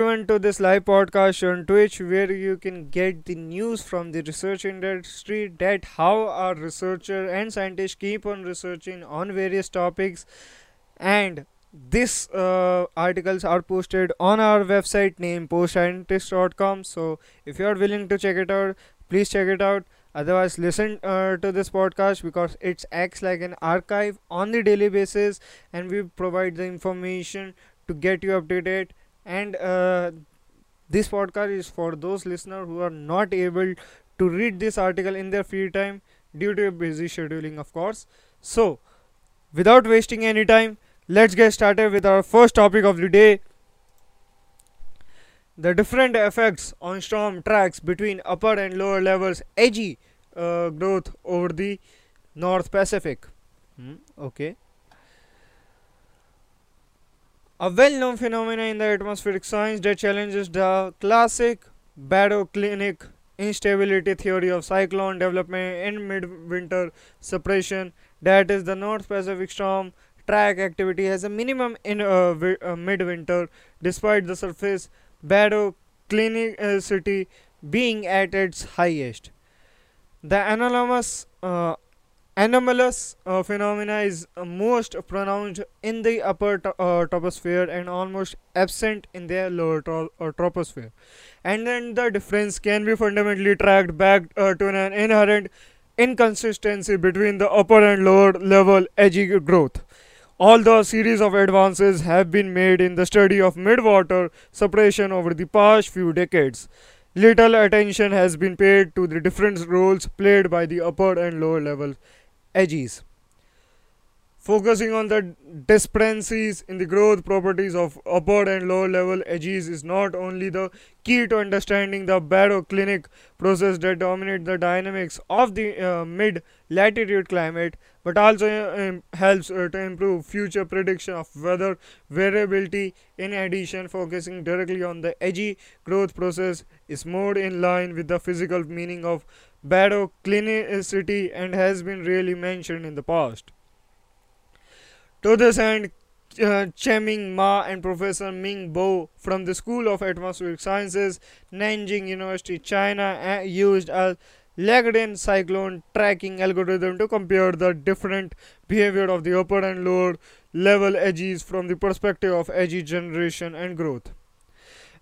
Everyone to this live podcast on Twitch, where you can get the news from the research industry, that how our researcher and scientists keep on researching on various topics. And these articles are posted on our website named postscientist.com. So if you are willing to check it out, please check it out. Otherwise, listen to this podcast, because it acts like an archive on the daily basis, and we provide the information to get you updated. And this podcast is for those listeners who are not able to read this article in their free time due to busy scheduling, of course. So, without wasting any time, let's get started with our first topic of the day. The different effects on storm tracks between upper and lower levels edgy growth over the North Pacific. Okay. A well-known phenomena in the atmospheric science that challenges the classic baroclinic instability theory of cyclone development and midwinter suppression, that is, the North Pacific storm track activity has a minimum in midwinter, despite the surface baroclinicity being at its highest. The anomalous phenomena is most pronounced in the upper troposphere and almost absent in the lower troposphere. And then the difference can be fundamentally tracked back to an inherent inconsistency between the upper and lower level edgy growth. Although a series of advances have been made in the study of midwater suppression over the past few decades, little attention has been paid to the different roles played by the upper and lower level edgies. Focusing on the discrepancies in the growth properties of upper and lower level edgies is not only the key to understanding the baroclinic process that dominate the dynamics of the mid-latitude climate, but also helps to improve future prediction of weather variability. In addition, focusing directly on the edgy growth process is more in line with the physical meaning of baroclinicity and has been rarely mentioned in the past. To this end, Chen Ming Ma and Professor Ming Bo from the School of Atmospheric Sciences, Nanjing University, China, used a Lagrangian cyclone tracking algorithm to compare the different behavior of the upper and lower level edgies from the perspective of edgy generation and growth.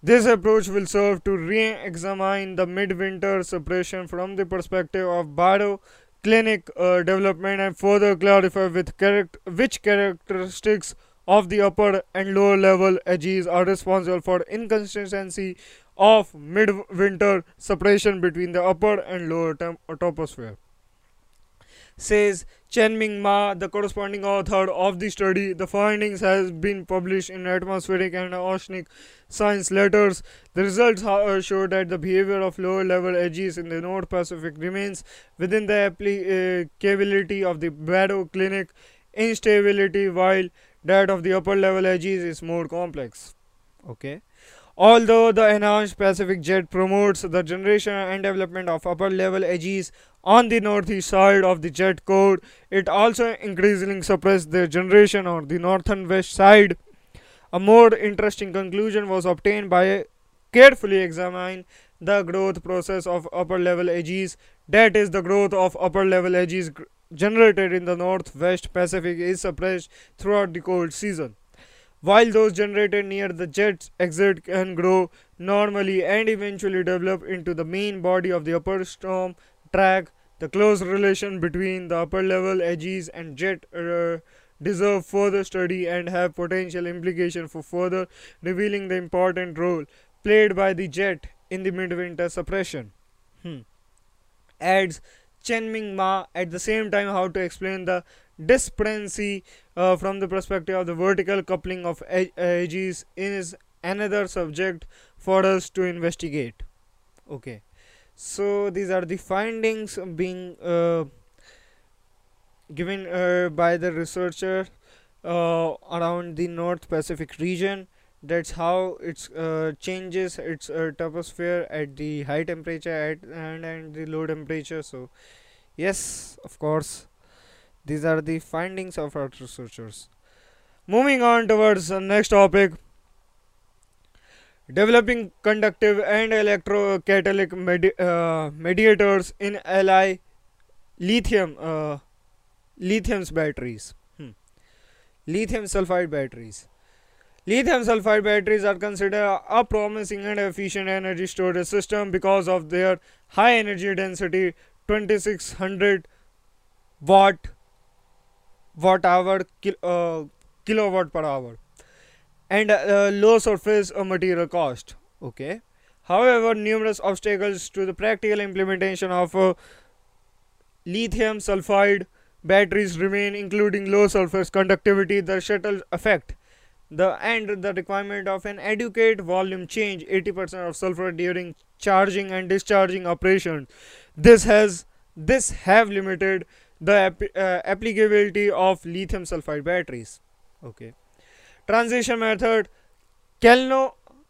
This approach will serve to re-examine the midwinter suppression from the perspective of baroclinic development and further clarify with which characteristics of the upper and lower level edges are responsible for inconsistency of midwinter separation between the upper and lower troposphere. Says Chen Ming Ma, the corresponding author of the study. The findings has been published in Atmospheric and Oceanic Science Letters. The results show that the behavior of lower-level edgies in the North Pacific remains within the applicability of the baroclinic instability, while that of the upper-level edgies is more complex. Okay. Although the enhanced Pacific jet promotes the generation and development of upper-level edgies on the northeast side of the jet core, it also increasingly suppresses their generation on the north and west side. A more interesting conclusion was obtained by carefully examining the growth process of upper-level edgies, that is, the growth of upper-level edgies generated in the northwest Pacific is suppressed throughout the cold season, while those generated near the jet's exit can grow normally and eventually develop into the main body of the upper storm track. The close relation between the upper level edges and jet deserve further study and have potential implication for further revealing the important role played by the jet in the midwinter suppression. Adds Chen Ming Ma, at the same time how to explain the discrepancy from the perspective of the vertical coupling of edges is another subject for us to investigate. Okay, so these are the findings being given by the researcher around the North Pacific region. That's how it changes its troposphere at the high temperature and the low temperature. So yes, of course, these are the findings of our researchers. Moving on towards the next topic. Developing conductive and electrocatalytic mediators in alloy lithium's batteries. Lithium sulfide batteries. Lithium sulfide batteries are considered a promising and efficient energy storage system because of their high energy density, 2600 kilowatt per hour, and low surface material cost. Okay. However, numerous obstacles to the practical implementation of lithium sulfide batteries remain, including low surface conductivity, the Shuttle effect, and the requirement of an adequate volume change, 80% of sulfur during charging and discharging operation. This have limited the applicability of lithium sulfide batteries. Okay. Transition method: calcogenides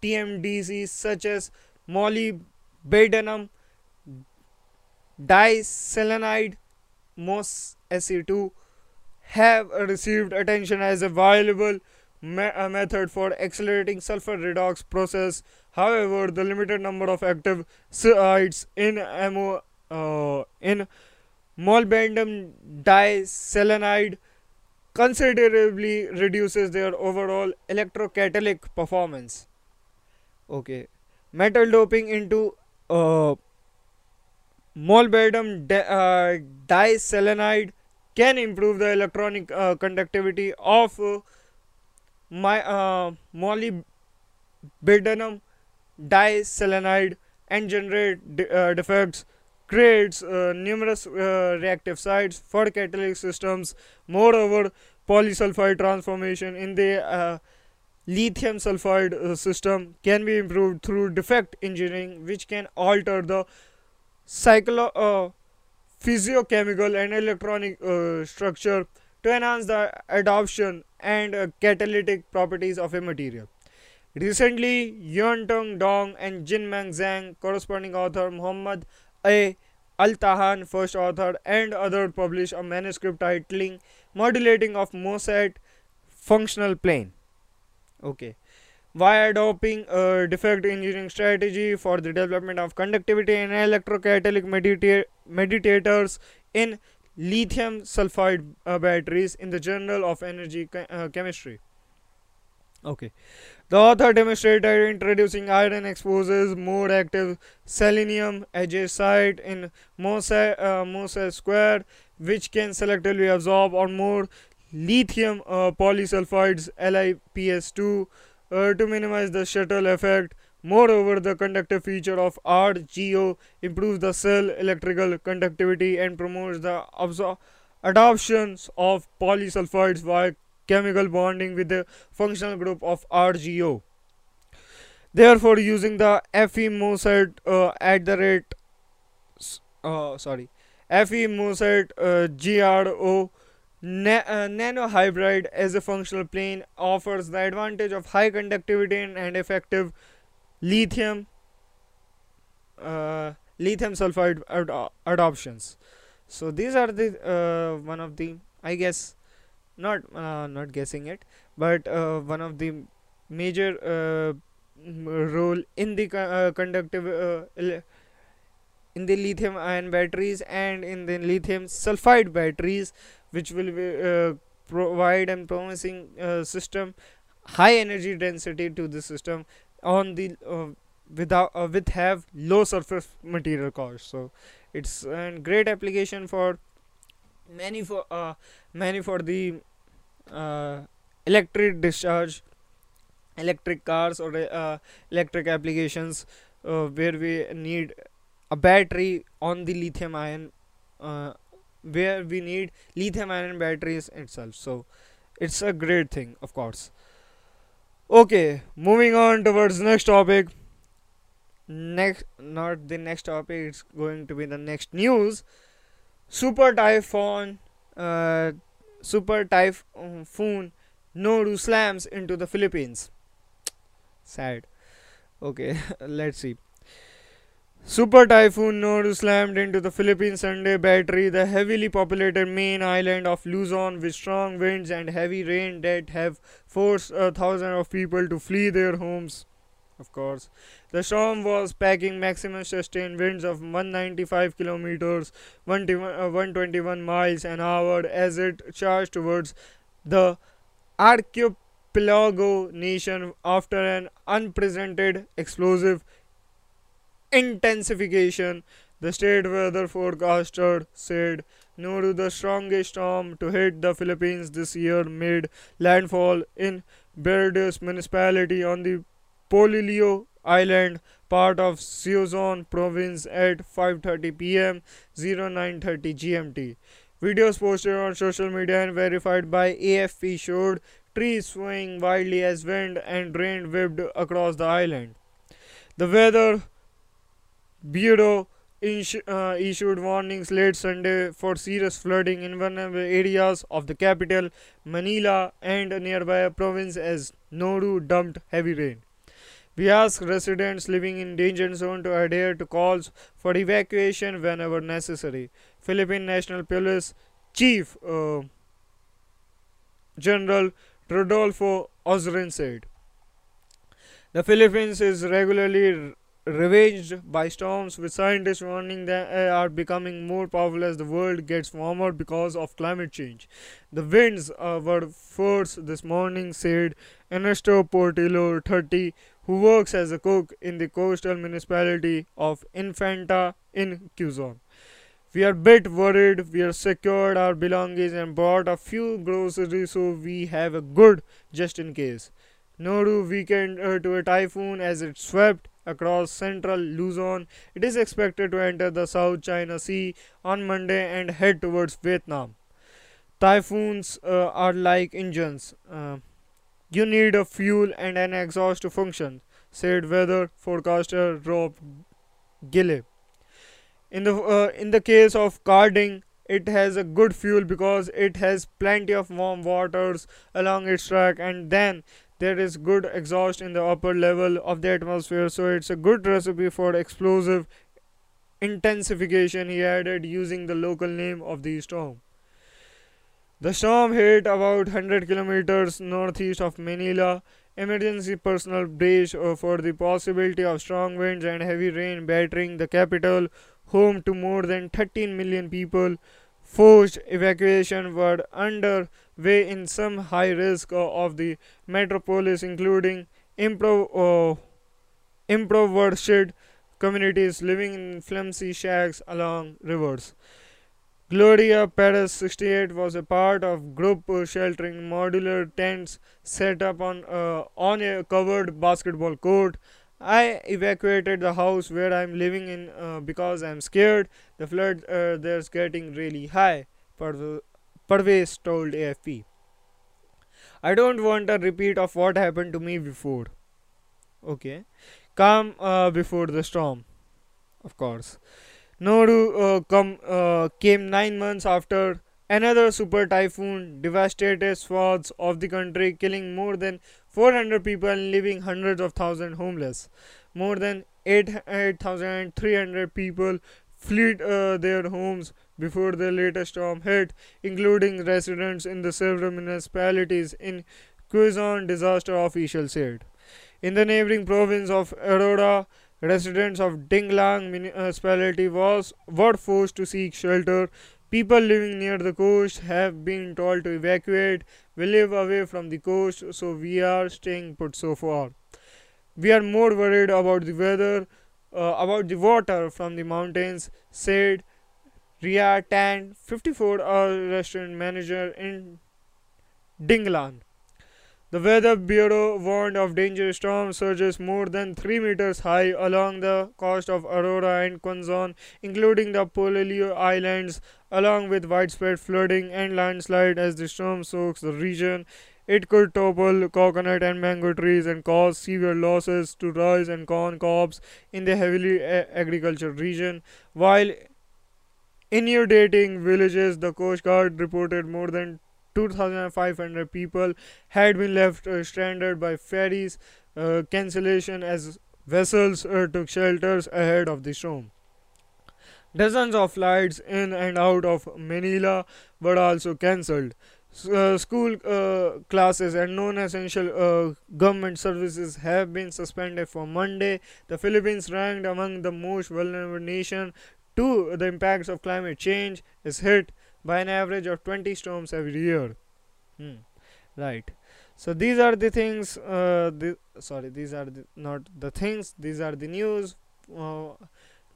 (TMDCs) such as molybdenum diselenide (MoSe2) have received attention as a viable method for accelerating sulfur redox process. However, the limited number of active sites in molybdenum diselenide considerably reduces their overall electrocatalytic performance. Okay. Metal doping into molybdenum diselenide can improve the electronic conductivity of molybdenum diselenide and generate defects, creates numerous reactive sites for catalytic systems. Moreover, polysulfide transformation in the lithium sulfide system can be improved through defect engineering, which can alter the physiochemical and electronic structure to enhance the adoption and catalytic properties of a material. Recently, Yuan Tung Dong and Jin Meng Zhang, corresponding author Muhammad A. Al-Tahan, first author, and other, published a manuscript titling Modulating of MoSeT Functional Plane. Okay. Why adopting a defect engineering strategy for the development of conductivity and electrocatalytic mediators in lithium sulfide batteries in the Journal of Energy Chemistry. Okay. The author demonstrated introducing iron exposes more active selenium at a site in MoSeT², which can selectively absorb or more lithium polysulfides LiPs2 to minimize the Shuttle effect. Moreover, the conductive feature of rGO improves the cell electrical conductivity and promotes the adoptions of polysulfides via chemical bonding with the functional group of rGO. Therefore, using the FeMoSeT GRO nanohybrid as a functional plane offers the advantage of high conductivity and effective lithium sulfide adoptions. So these are the one of the, I guess, not guessing it, but one of the major role in the conductive in the lithium ion batteries and in the lithium sulfide batteries, which will provide and promising system, high energy density to the system on the with have low surface material cost. So it's a great application for many for the electric discharge, electric cars, or electric applications where we need a battery on the lithium ion, where we need lithium ion batteries itself. So it's a great thing, of course. Okay, moving on towards next topic. It's going to be the next news. Super Typhoon Noru slams into the Philippines. Sad. Okay, let's see. Super Typhoon Noru slammed into the Philippine Sunday battery, the heavily populated main island of Luzon, with strong winds and heavy rain that have forced thousands of people to flee their homes. Of course, the storm was packing maximum sustained winds of 195 kilometers, 121 miles an hour as it charged towards the archipelago nation after an unprecedented explosive intensification. The state weather forecaster said Noru, the strongest storm to hit the Philippines this year, made landfall in Burdeos municipality on the Polillo Island, part of Quezon Province, at 5:30 p.m. 09:30 GMT. Videos posted on social media and verified by AFP showed trees swaying wildly as wind and rain whipped across the island. The Weather Bureau issued warnings late Sunday for serious flooding in vulnerable areas of the capital, Manila, and nearby province as Noru dumped heavy rain. We ask residents living in danger zone to adhere to calls for evacuation whenever necessary. Philippine National Police Chief General Rodolfo Ozrin said, "The Philippines is regularly ravaged by storms, with scientists warning they are becoming more powerful as the world gets warmer because of climate change. The winds were force this morning," said Ernesto Portillo, 30, who works as a cook in the coastal municipality of Infanta in Quezon. "We are a bit worried. We have secured our belongings and bought a few groceries, so we have a good just in case." Noru weakened to a typhoon as it swept across central Luzon. It is expected to enter the South China Sea on Monday and head towards Vietnam. Typhoons are like engines. You need a fuel and an exhaust to function, said weather forecaster Rob Gilley. In the case of Carding, it has a good fuel because it has plenty of warm waters along its track, and then there is good exhaust in the upper level of the atmosphere, so it's a good recipe for explosive intensification, he added, using the local name of the storm. The storm hit about 100 kilometers northeast of Manila. Emergency personnel braced for the possibility of strong winds and heavy rain battering the capital, home to more than 13 million people. Forced evacuation were underway in some high risk of the metropolis, including impoverished communities living in flimsy shacks along rivers. Gloria Perez, 68, was a part of group sheltering modular tents set up on a covered basketball court. "I evacuated the house where I'm living in because I'm scared. The flood there's getting really high," Parvez told AFP. "I don't want a repeat of what happened to me before." Okay. Calm before the storm, of course. Noru came 9 months after another super typhoon devastated swaths of the country, killing more than 400 people and leaving hundreds of thousands homeless. More than 8,300 people fled their homes before the latest storm hit, including residents in the several municipalities in Quezon, disaster officials said. In the neighboring province of Aurora, residents of Dinglang municipality were forced to seek shelter. "People living near the coast have been told to evacuate. We live away from the coast, so we are staying put so far. We are more worried about the weather, about the water from the mountains," said Ria Tan, 54, a restaurant manager in Dinglang. The Weather Bureau warned of dangerous storm surges more than 3 meters high along the coast of Aurora and Quezon, including the Polillo Islands, along with widespread flooding and landslide as the storm soaks the region. It could topple coconut and mango trees and cause severe losses to rice and corn crops in the heavily agricultural region. While inundating villages, the Coast Guard reported more than 2,500 people had been left stranded by ferries cancellation as Vessels took shelters ahead of the storm. Dozens of flights in and out of Manila were also cancelled. School classes and non-essential government services have been suspended for Monday. The Philippines ranked among the most vulnerable nations to the impacts of climate change, is hit by an average of 20 storms every year. Right. So these are the things. These are the news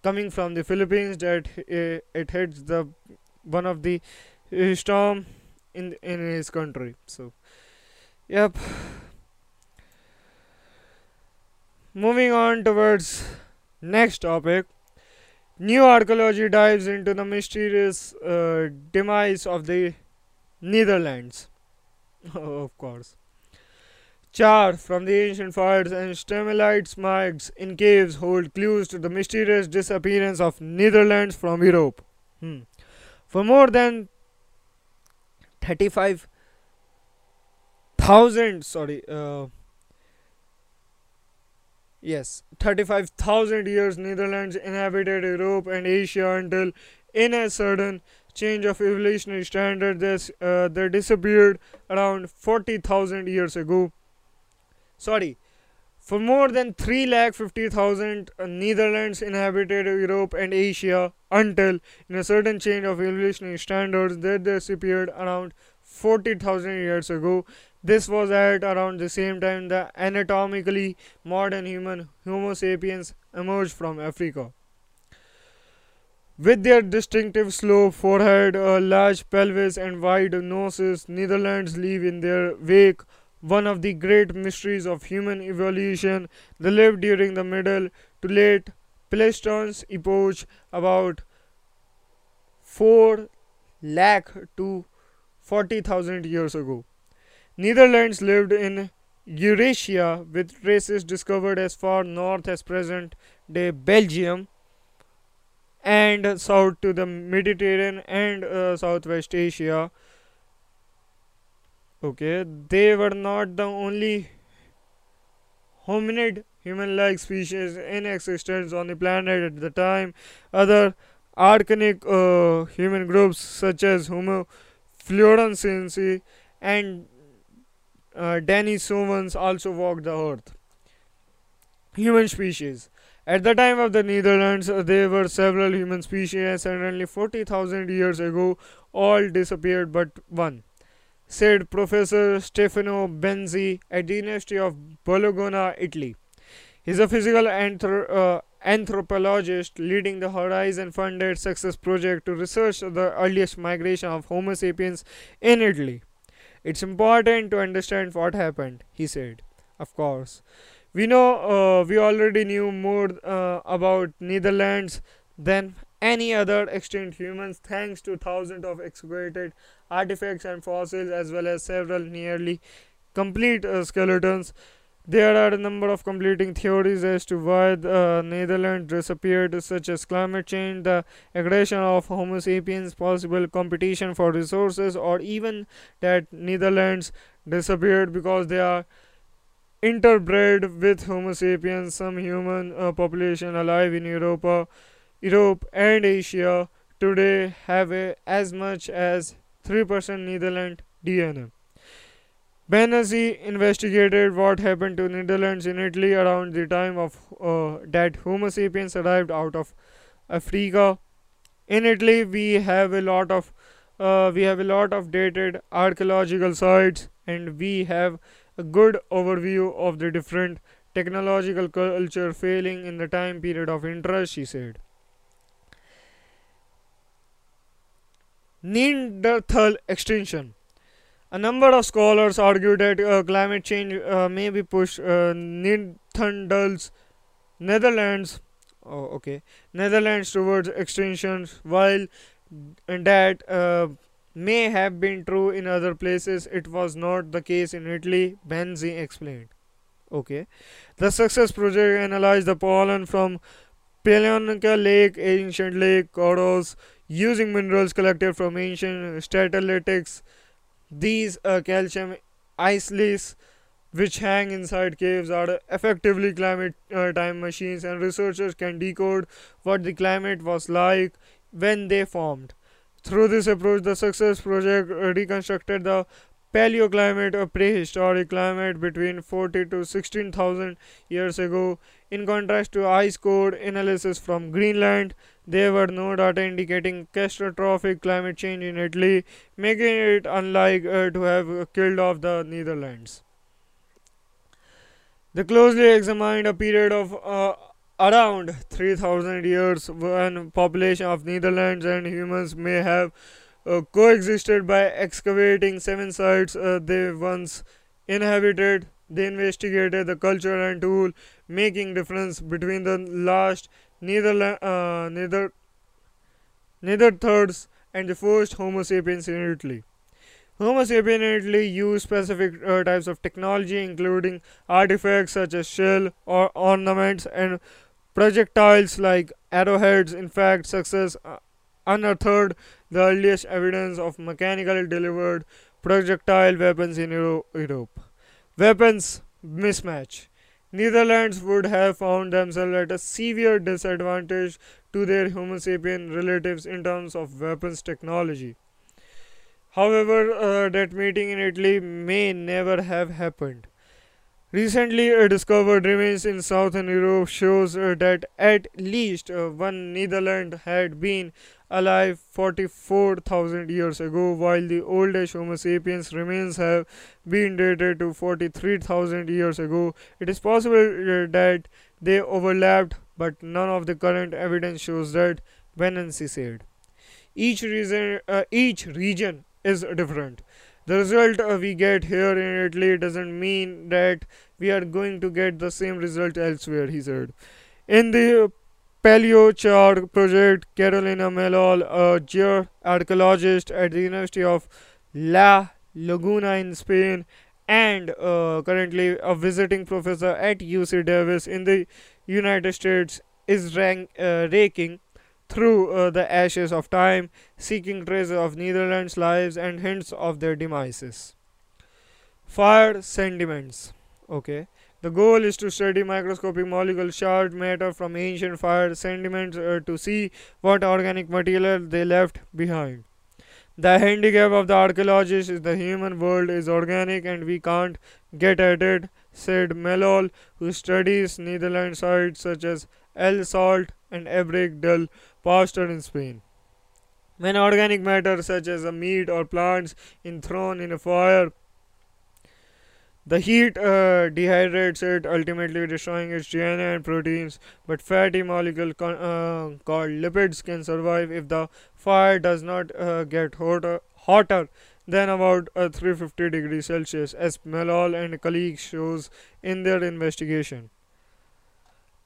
coming from the Philippines that it hits the one of the storm in his country. So, yep. Moving on towards next topic. New archaeology dives into the mysterious demise of the Netherlands. Of course. Char from the ancient fires and stalagmite spikes in caves hold clues to the mysterious disappearance of Netherlands from Europe. For more than 35,000 years Netherlands inhabited Europe and Asia until, in a sudden change of evolutionary standard, they disappeared around 40,000 years ago. For more than 350,000 Netherlands inhabited Europe and Asia until, in a certain change of evolutionary standards, they disappeared around 40,000 years ago. This was at around the same time the anatomically modern human Homo sapiens emerged from Africa. With their distinctive slow forehead, a large pelvis and wide noses, Netherlands leave in their wake one of the great mysteries of human evolution. They lived during the middle to late Pleistocene epoch, about 4 lakh to 40,000 years ago. Netherlands lived in Eurasia, with traces discovered as far north as present-day Belgium and south to the Mediterranean and Southwest Asia. Okay, they were not the only hominid human-like species in existence on the planet at the time. Other archaic human groups such as Homo floresiensis and Denisovans also walked the earth. Human species. At the time of the Netherlands, there were several human species, and suddenly 40,000 years ago, all disappeared but one, said Professor Stefano Benzi at the University of Bologna, Italy. He is a physical anthropologist leading the Horizon-funded Success project to research the earliest migration of Homo sapiens in Italy. It's important to understand what happened, he said. Of course, we already knew more about Netherlands than any other extinct humans, thanks to thousands of excavated artifacts and fossils, as well as several nearly complete skeletons. There are a number of competing theories as to why the Netherlands disappeared, such as climate change, the aggression of Homo sapiens, possible competition for resources, or even that Netherlands disappeared because they are interbred with Homo sapiens. Some human population alive in Europe and Asia today have as much as 3% Netherlands DNA. Benazzi investigated what happened to Netherlands in Italy around the time of that Homo sapiens arrived out of Africa. In Italy, we have a lot of dated archaeological sites, and we have a good overview of the different technological culture failing in the time period of interest, she said. Neanderthal extinction. A number of scholars argue that climate change may be pushed Netherlands towards extinction, while that may have been true in other places. It was not the case in Italy, Benzi explained. Okay, the Success project analyzed the pollen from Paleonica Lake, ancient lake corals, using minerals collected from ancient stratolytics. These calcium isolates which hang inside caves are effectively climate time machines, and researchers can decode what the climate was like when they formed. Through this approach, the Success Project reconstructed the paleoclimate, a prehistoric climate between 40 to 16,000 years ago. In contrast to ice core analysis from Greenland, there were no data indicating catastrophic climate change in Italy, making it unlikely to have killed off the Netherlands. They closely examined a period of around 3,000 years when population of Netherlands and humans may have coexisted by excavating 7 sites they once inhabited. They investigated the culture and tool making difference between the last Neanderthals and the first Homo sapiens in Italy. Homo sapiens in Italy used specific types of technology, including artifacts such as shell or ornaments and projectiles like arrowheads. In fact, Success unearthed the earliest evidence of mechanically delivered projectile weapons in Europe. Weapons mismatch. Netherlands would have found themselves at a severe disadvantage to their Homo sapien relatives in terms of weapons technology. However, that meeting in Italy may never have happened. Recently discovered remains in southern Europe shows that at least one Netherland had been alive 44,000 years ago, while the oldest Homo sapiens remains have been dated to 43,000 years ago. It is possible that they overlapped, but none of the current evidence shows that, Benensi said. Each region is different. The result we get here in Italy doesn't mean that we are going to get the same result elsewhere, he said. In the Paleochar project, Carolina Mallol, a geoarchaeologist at the University of La Laguna in Spain and currently a visiting professor at UC Davis in the United States, is raking through the ashes of time, seeking traces of Netherlands' lives and hints of their demises. Fire sediments. Okay. The goal is to study microscopic molecular shard matter from ancient fire sediments to see what organic material they left behind. The handicap of the archaeologists is the human world is organic and we can't get at it, said Mallol, who studies Netherlands sites such as El Salt and Abric del Pastor in Spain. When organic matter such as a meat or plants is thrown in a fire, the heat dehydrates it, ultimately destroying its DNA and proteins, but fatty molecules called lipids can survive if the fire does not get hotter than about 350 degrees Celsius, as Mallol and colleagues shows in their investigation.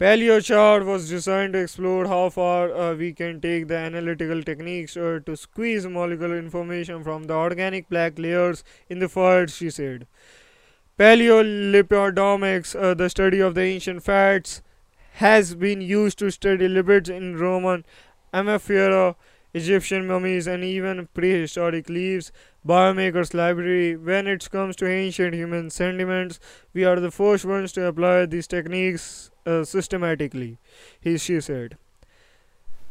Paleochar was designed to explore how far we can take the analytical techniques to squeeze molecular information from the organic black layers in the fire, she said. Paleolipidomics, the study of the ancient fats, has been used to study lipids in Roman amphithera, Egyptian mummies, and even prehistoric leaves. Biomaker's Library. When it comes to ancient human sediments, we are the first ones to apply these techniques systematically, she said.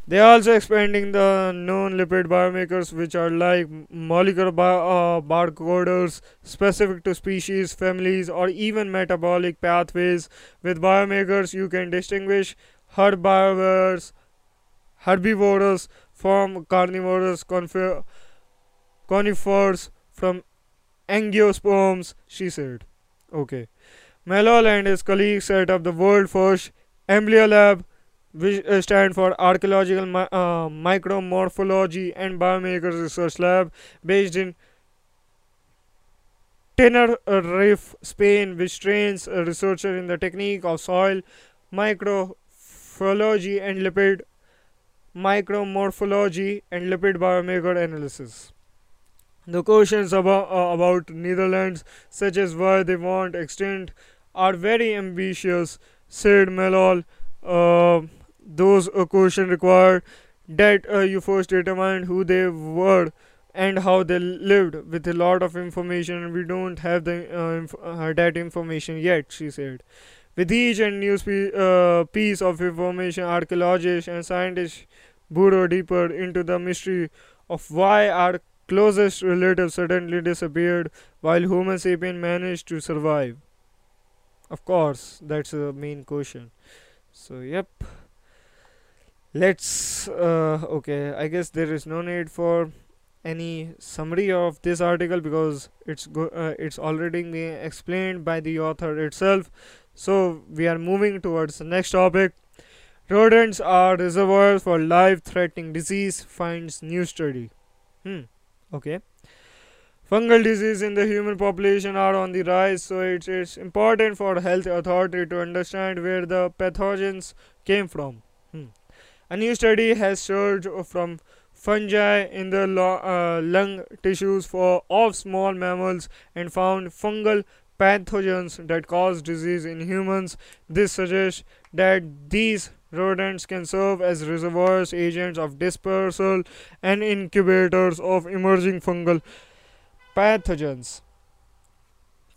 They are also expanding the known lipid biomarkers, which are like molecular barcoders specific to species, families, or even metabolic pathways. With biomarkers, you can distinguish herbivores from carnivores, conifers from angiosperms, she said. Okay. Mallol and his colleagues set up the world first embryo lab, which stands for Archaeological Micromorphology and Biomarkers Research Lab, based in Tenerife, Spain, which trains researchers in the technique of soil microphology and lipid micromorphology and lipid biomarker analysis. The questions about Netherlands, such as why they want extinct, are very ambitious, said Mallol. Those questions required that you first determine who they were and how they lived with a lot of information, and we don't have the, that information yet, she said. With each and new piece of information, archaeologists and scientists burrow deeper into the mystery of why our closest relatives suddenly disappeared while Homo sapiens managed to survive. Of course, that's the main question. So, yep. Let's, okay, I guess there is no need for any summary of this article because it's already being explained by the author itself. So we are moving towards the next topic. Rodents are reservoirs for life-threatening disease, finds new study. Okay. Fungal disease in the human population are on the rise, so it is important for health authority to understand where the pathogens came from. A new study has surged from fungi in the lung tissues of small mammals and found fungal pathogens that cause disease in humans. This suggests that these rodents can serve as reservoirs, agents of dispersal, and incubators of emerging fungal pathogens.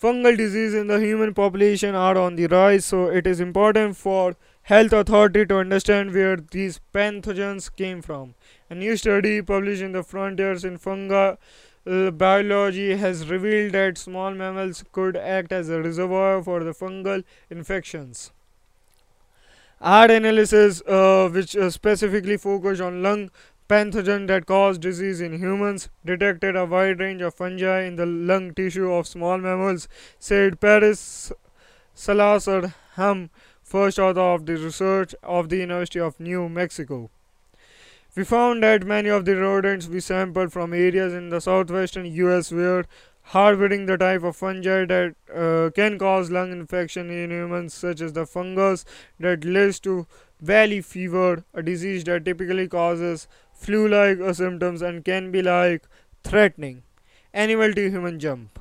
Fungal disease in the human population are on the rise, so it is important for health authority to understand where these pathogens came from. A new study published in the Frontiers in Fungi Biology has revealed that small mammals could act as a reservoir for the fungal infections. Our analysis, which specifically focused on lung pathogen that cause disease in humans, detected a wide range of fungi in the lung tissue of small mammals, said Paris Salazar-Hamm, first author of the research of the University of New Mexico. We found that many of the rodents we sampled from areas in the southwestern US were harboring the type of fungi that can cause lung infection in humans, such as the fungus that leads to valley fever, a disease that typically causes flu-like symptoms and can be life-threatening. Animal to human jump.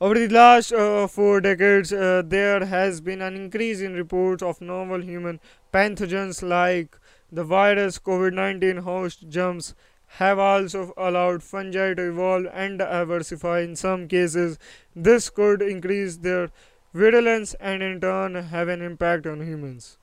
Over the last 4 decades, there has been an increase in reports of novel human pathogens like the virus COVID-19. Host jumps have also allowed fungi to evolve and diversify in some cases. This could increase their virulence and in turn have an impact on humans.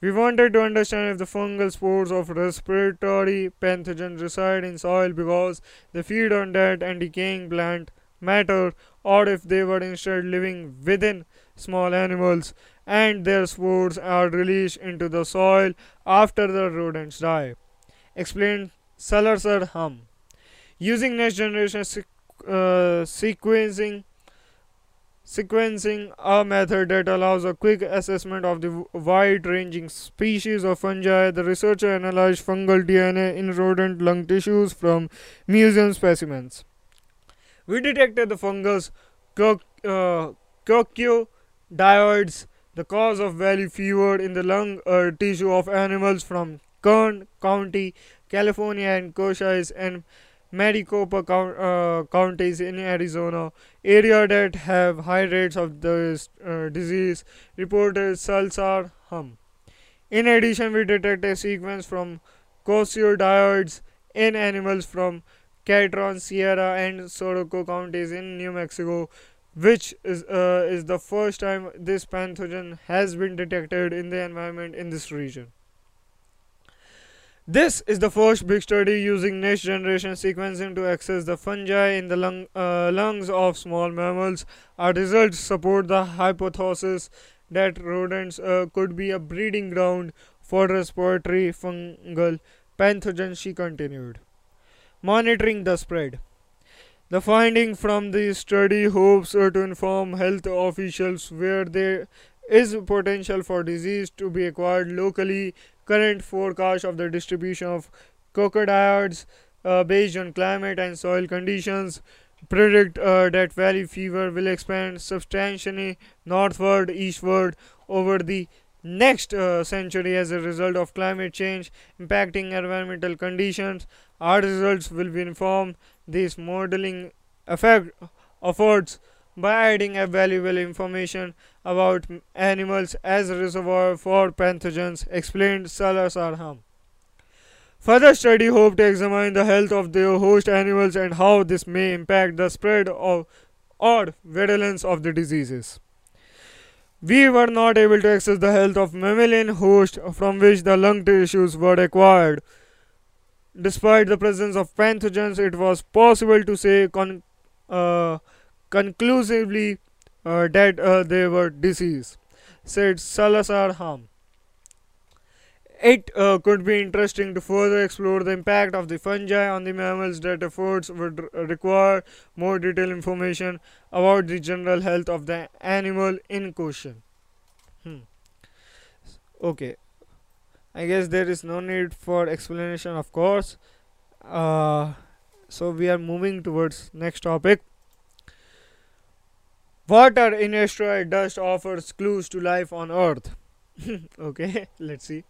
We wanted to understand if the fungal spores of respiratory pathogens reside in soil because they feed on dead and decaying plant matter, or if they were instead living within small animals and their spores are released into the soil after the rodents die, explained Salazar-Hamm. Using next-generation sequencing, a method that allows a quick assessment of the wide-ranging species of fungi, the researcher analyzed fungal DNA in rodent lung tissues from museum specimens. We detected the fungus coccidioides, the cause of valley fever, in the lung tissue of animals from Kern County, California, and Cochise and Maricopa counties in Arizona, area that have high rates of this disease, reported Salazar-Hamm. In addition, we detected a sequence from coccidioides in animals from Catron, Sierra, and Soroco counties in New Mexico, which is the first time this pathogen has been detected in the environment in this region. This is the first big study using next-generation sequencing to access the fungi in the lungs of small mammals. Our results support the hypothesis that rodents could be a breeding ground for respiratory fungal pathogens, she continued. Monitoring the spread. The finding from this study hopes to inform health officials where there is potential for disease to be acquired locally. Current forecast of the distribution of coccidioides based on climate and soil conditions predict that valley fever will expand substantially northward, eastward over the next century as a result of climate change impacting environmental conditions. Our results will be informed this modeling effect efforts by adding a valuable information about animals as a reservoir for pathogens, explained Salazar-Hamm. Further study hoped to examine the health of their host animals and how this may impact the spread of or virulence of the diseases. We were not able to access the health of mammalian hosts from which the lung tissues were acquired. Despite the presence of pathogens, it was possible to say conclusively that they were diseased, said Salazar-Hamm. It could be interesting to further explore the impact of the fungi on the mammals. That efforts would require more detailed information about the general health of the animal in question. Okay, I guess there is no need for explanation, of course. So we are moving towards next topic. Water in asteroid dust offers clues to life on Earth. Okay, let's see.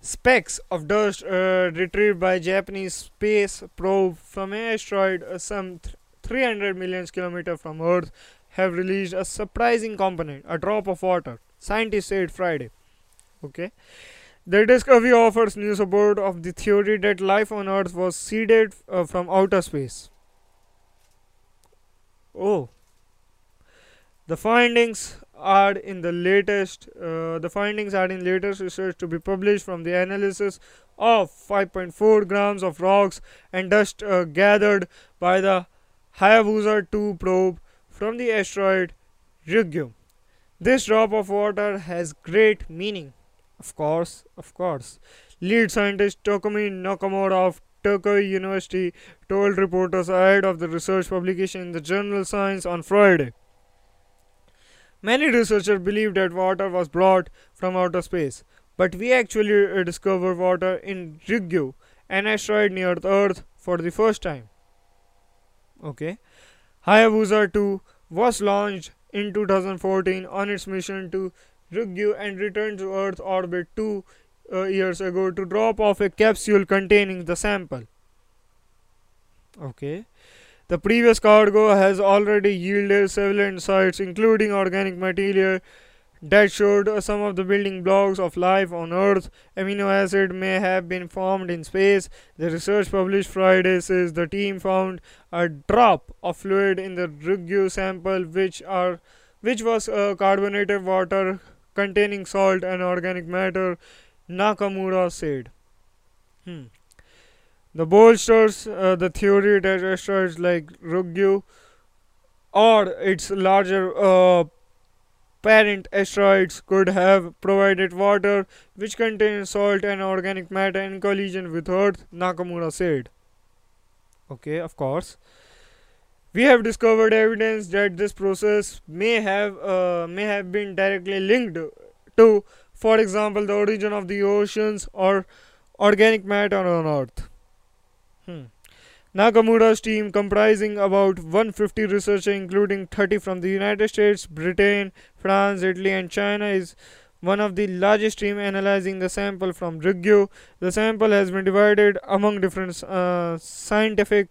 Specks of dust retrieved by Japanese space probe from an asteroid some 300 million kilometers from Earth have released a surprising component, a drop of water, scientists said Friday. Okay, the discovery offers new support of the theory that life on Earth was seeded from outer space. Oh, the findings are in the latest research to be published from the analysis of 5.4 grams of rocks and dust gathered by the Hayabusa 2 probe from the asteroid rGO. This drop of water has great meaning, of course. Lead scientist Tokomi Nakamura of Tokyo University told reporters ahead of the research publication in the journal Science on Friday. Many researchers believe that water was brought from outer space, but we actually discovered water in rGO, an asteroid near the Earth, for the first time. Okay, Hayabusa 2 was launched in 2014 on its mission to rGO and returned to Earth orbit 2 years ago to drop off a capsule containing the sample. Okay. The previous cargo has already yielded several insights, including organic material that showed some of the building blocks of life on Earth. Amino acid may have been formed in space. The research published Friday says the team found a drop of fluid in the rGO sample, which was carbonated water containing salt and organic matter, Nakamura said. The bolsters the theory that asteroids like rGO or its larger parent asteroids could have provided water which contains salt and organic matter in collision with Earth, Nakamura said. Okay, of course. We have discovered evidence that this process may have been directly linked to, for example, the origin of the oceans or organic matter on Earth. Nakamura's team, comprising about 150 researchers including 30 from the United States, Britain, France, Italy and China, is one of the largest teams analyzing the sample from rGO. The sample has been divided among different scientific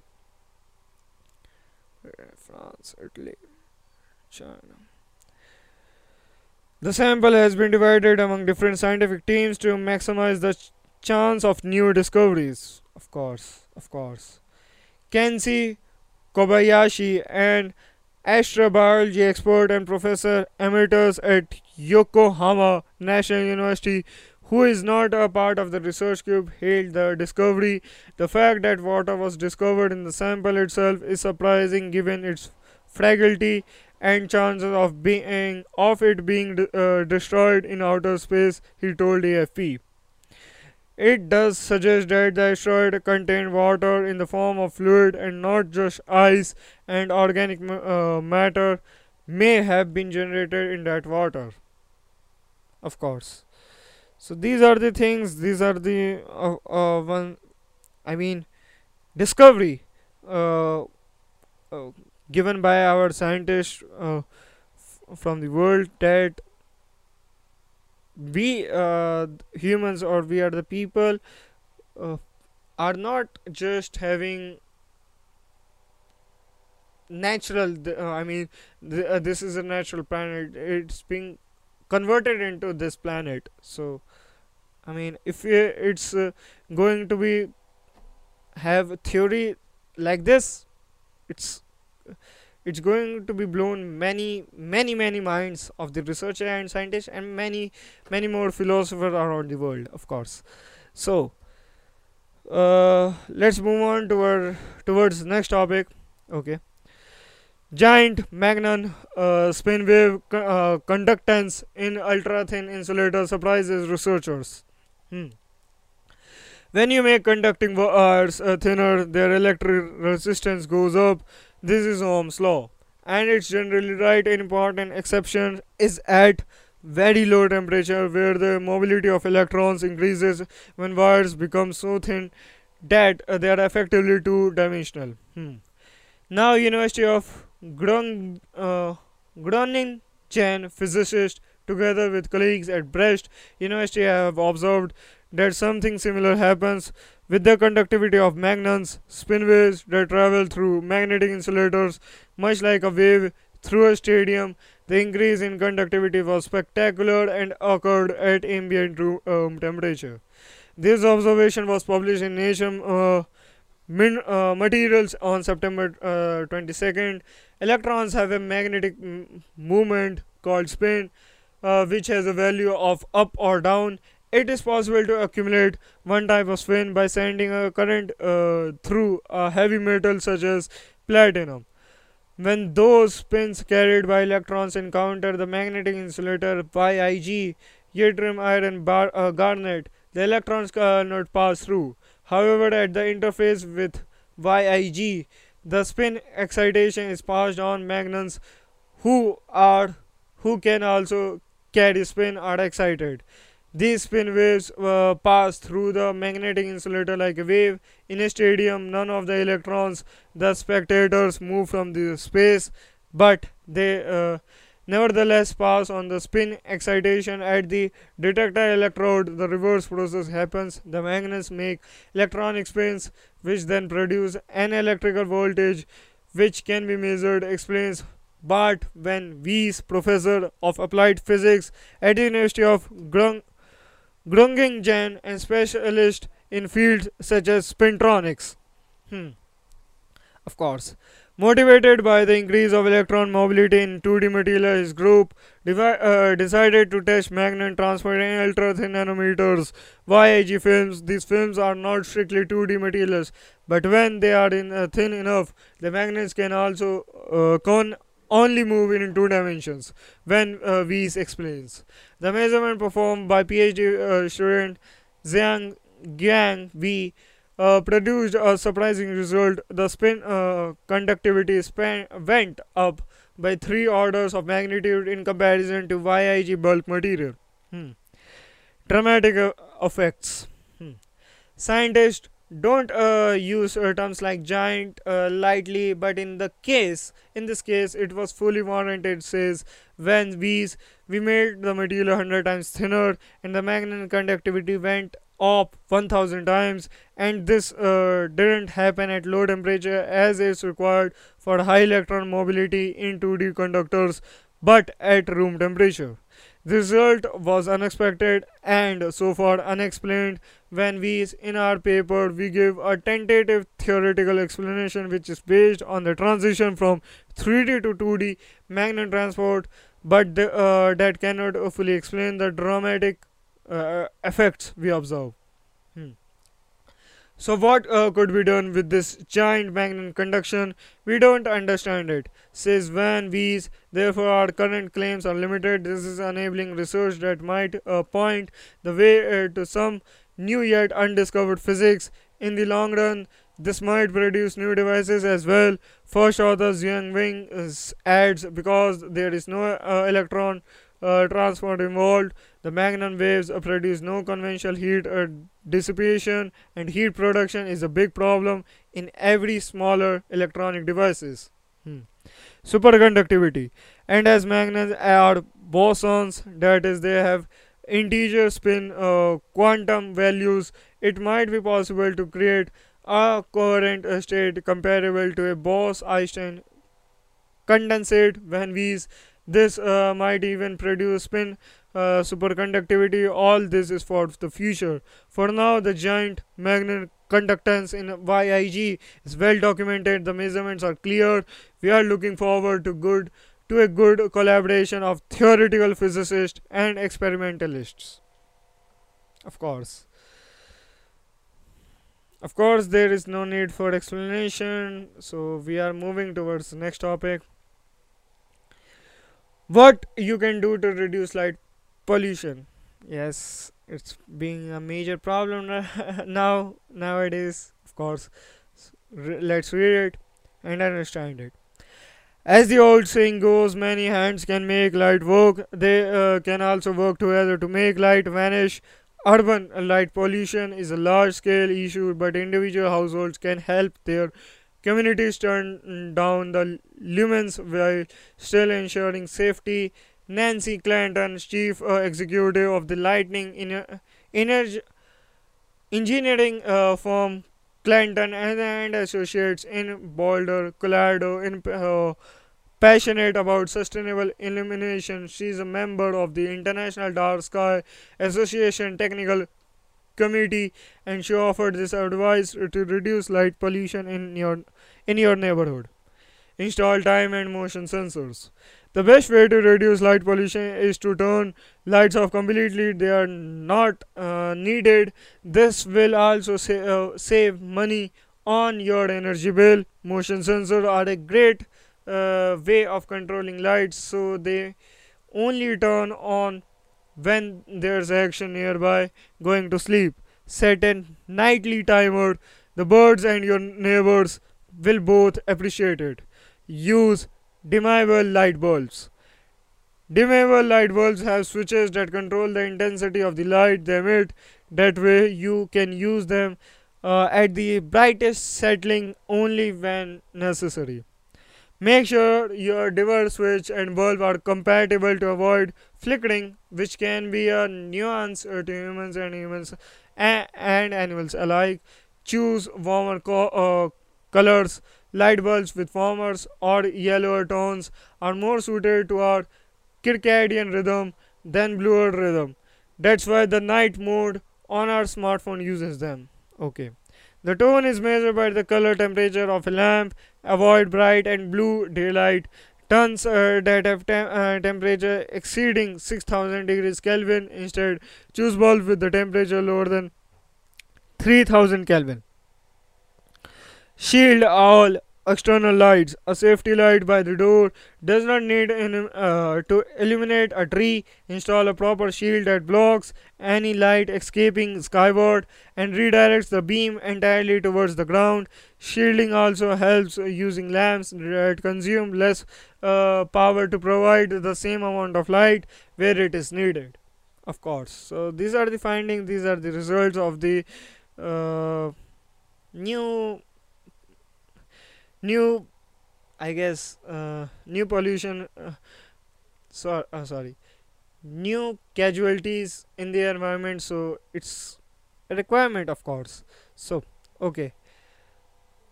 teams to maximize the chance of new discoveries. Of course. Kenshi Kobayashi, an astrobiology expert and professor emeritus at Yokohama National University, who is not a part of the research group, hailed the discovery. The fact that water was discovered in the sample itself is surprising given its fragility and chances of it being destroyed in outer space, he told AFP. It does suggest that the asteroid contained water in the form of fluid and not just ice, and organic matter may have been generated in that water. Of course. So these are the things, these are the discovery given by our scientists from the world that we humans, or we are the people, are not just having natural, this is a natural planet, it's being converted into this planet. So I mean, if it's going to be have a theory like this, it's going to be blown many minds of the researcher and scientists, and many more philosophers around the world, of course. So let's move on towards next topic. Okay, giant magnon spin wave conductance in ultra thin insulator surprises researchers. When you make conducting wires thinner, their electric resistance goes up. This is Ohm's law, and it's generally right. An important exception is at very low temperature, where the mobility of electrons increases when wires become so thin that they are effectively two-dimensional. Now, University of Groningen physicists, together with colleagues at Brest University, have observed that something similar happens with the conductivity of magnons, spin waves that travel through magnetic insulators, much like a wave through a stadium. The increase in conductivity was spectacular and occurred at ambient room temperature. This observation was published in Nature Materials on September 22nd. Electrons have a magnetic movement called spin, which has a value of up or down. It is possible to accumulate one type of spin by sending a current through a heavy metal such as platinum. When those spins carried by electrons encounter the magnetic insulator YIG, yttrium, iron, garnet, the electrons cannot pass through. However, at the interface with YIG, the spin excitation is passed on. Magnons who can also carry spin are excited. These spin waves pass through the magnetic insulator like a wave. In a stadium, none of the electrons, the spectators, move from the space, but they nevertheless pass on the spin excitation at the detector electrode. The reverse process happens. The magnets make electronic spins, which then produce an electrical voltage, which can be measured, explains Bart Van Wees, professor of applied physics at the University of Groningen and specialist in fields such as spintronics. Of course, motivated by the increase of electron mobility in 2D material, his group decided to test magnon transfer in ultra-thin nanometers YIG films. These films are not strictly 2D materials, but when they are thin enough, the magnets can also only move in two dimensions. When Weiss explains, the measurement performed by PhD student Zhang Yang V produced a surprising result. The spin conductivity went up by 3 orders of magnitude in comparison to YIG bulk material. Dramatic effects. Scientists don't use terms like giant lightly, but in this case it was fully warranted, says Van Wees. We made the material 100 times thinner, and the magnetic conductivity went up 1000 times, and this didn't happen at low temperature as is required for high electron mobility in 2D conductors, but at room temperature. The result was unexpected and so far unexplained. When we, in our paper, we give a tentative theoretical explanation which is based on the transition from 3D to 2D magnet transport, but that cannot fully explain the dramatic effects we observe. So what could be done with this giant magnet conduction? We don't understand it, says Van Wees. Therefore, our current claims are limited. This is enabling research that might point the way to some new yet undiscovered physics. In the long run, this might produce new devices as well. First author Zhang Wing adds, because there is no electron transport involved, the magnon waves produce no conventional heat dissipation, and heat production is a big problem in every smaller electronic devices. Superconductivity, and as magnons are bosons, that is, they have integer spin quantum values, it might be possible to create a coherent state comparable to a Bose-Einstein condensate. When these This might even produce spin superconductivity. All this is for the future. For now, the giant magnet conductance in YIG is well documented. The measurements are clear. We are looking forward to a good collaboration of theoretical physicists and experimentalists. Of course, there is no need for explanation. So we are moving towards the next topic. What you can do to reduce light pollution. Yes, it's being a major problem nowadays, of course. Let's read it and understand it. As the old saying goes, many hands can make light work. They can also work together to make light vanish. Urban light pollution is a large-scale issue, but individual households can help their communities turn down the lumens while still ensuring safety. Nancy Clanton, chief executive of the lighting engineering firm Clanton and Associates in Boulder, Colorado, passionate about sustainable illumination. She is a member of the International Dark Sky Association Technical Committee, and she offered this advice to reduce light pollution in your neighborhood. Install time and motion sensors. The best way to reduce light pollution is to turn lights off completely. They are not needed. This will also save money on your energy bill. Motion sensors are a great way of controlling lights, so they only turn on when there's action nearby. Going to sleep. Set a nightly timer. The birds and your neighbors will both appreciate it. Use dimmable light bulbs. Dimmable light bulbs have switches that control the intensity of the light they emit. That way you can use them at the brightest setting only when necessary. Make sure your dimmer switch and bulb are compatible to avoid flickering, which can be a nuisance to humans and animals alike. Choose warmer colors. Light bulbs with warmer or yellower tones are more suited to our circadian rhythm than bluer rhythm. That's why the night mode on our smartphone uses them. Okay. The tone is measured by the color temperature of a lamp. Avoid bright and blue daylight. Tons that have temperature exceeding 6000 degrees Kelvin. Instead, choose bulbs with the temperature lower than 3000 Kelvin. Shield all external lights. A safety light by the door does not need to illuminate a tree. Install a proper shield that blocks any light escaping skyward and redirects the beam entirely towards the ground. Shielding also helps using lamps that consume less power to provide the same amount of light where it is needed. Of course. So these are the findings, these are the results of the new casualties in the environment. So it's a requirement, of course. So okay,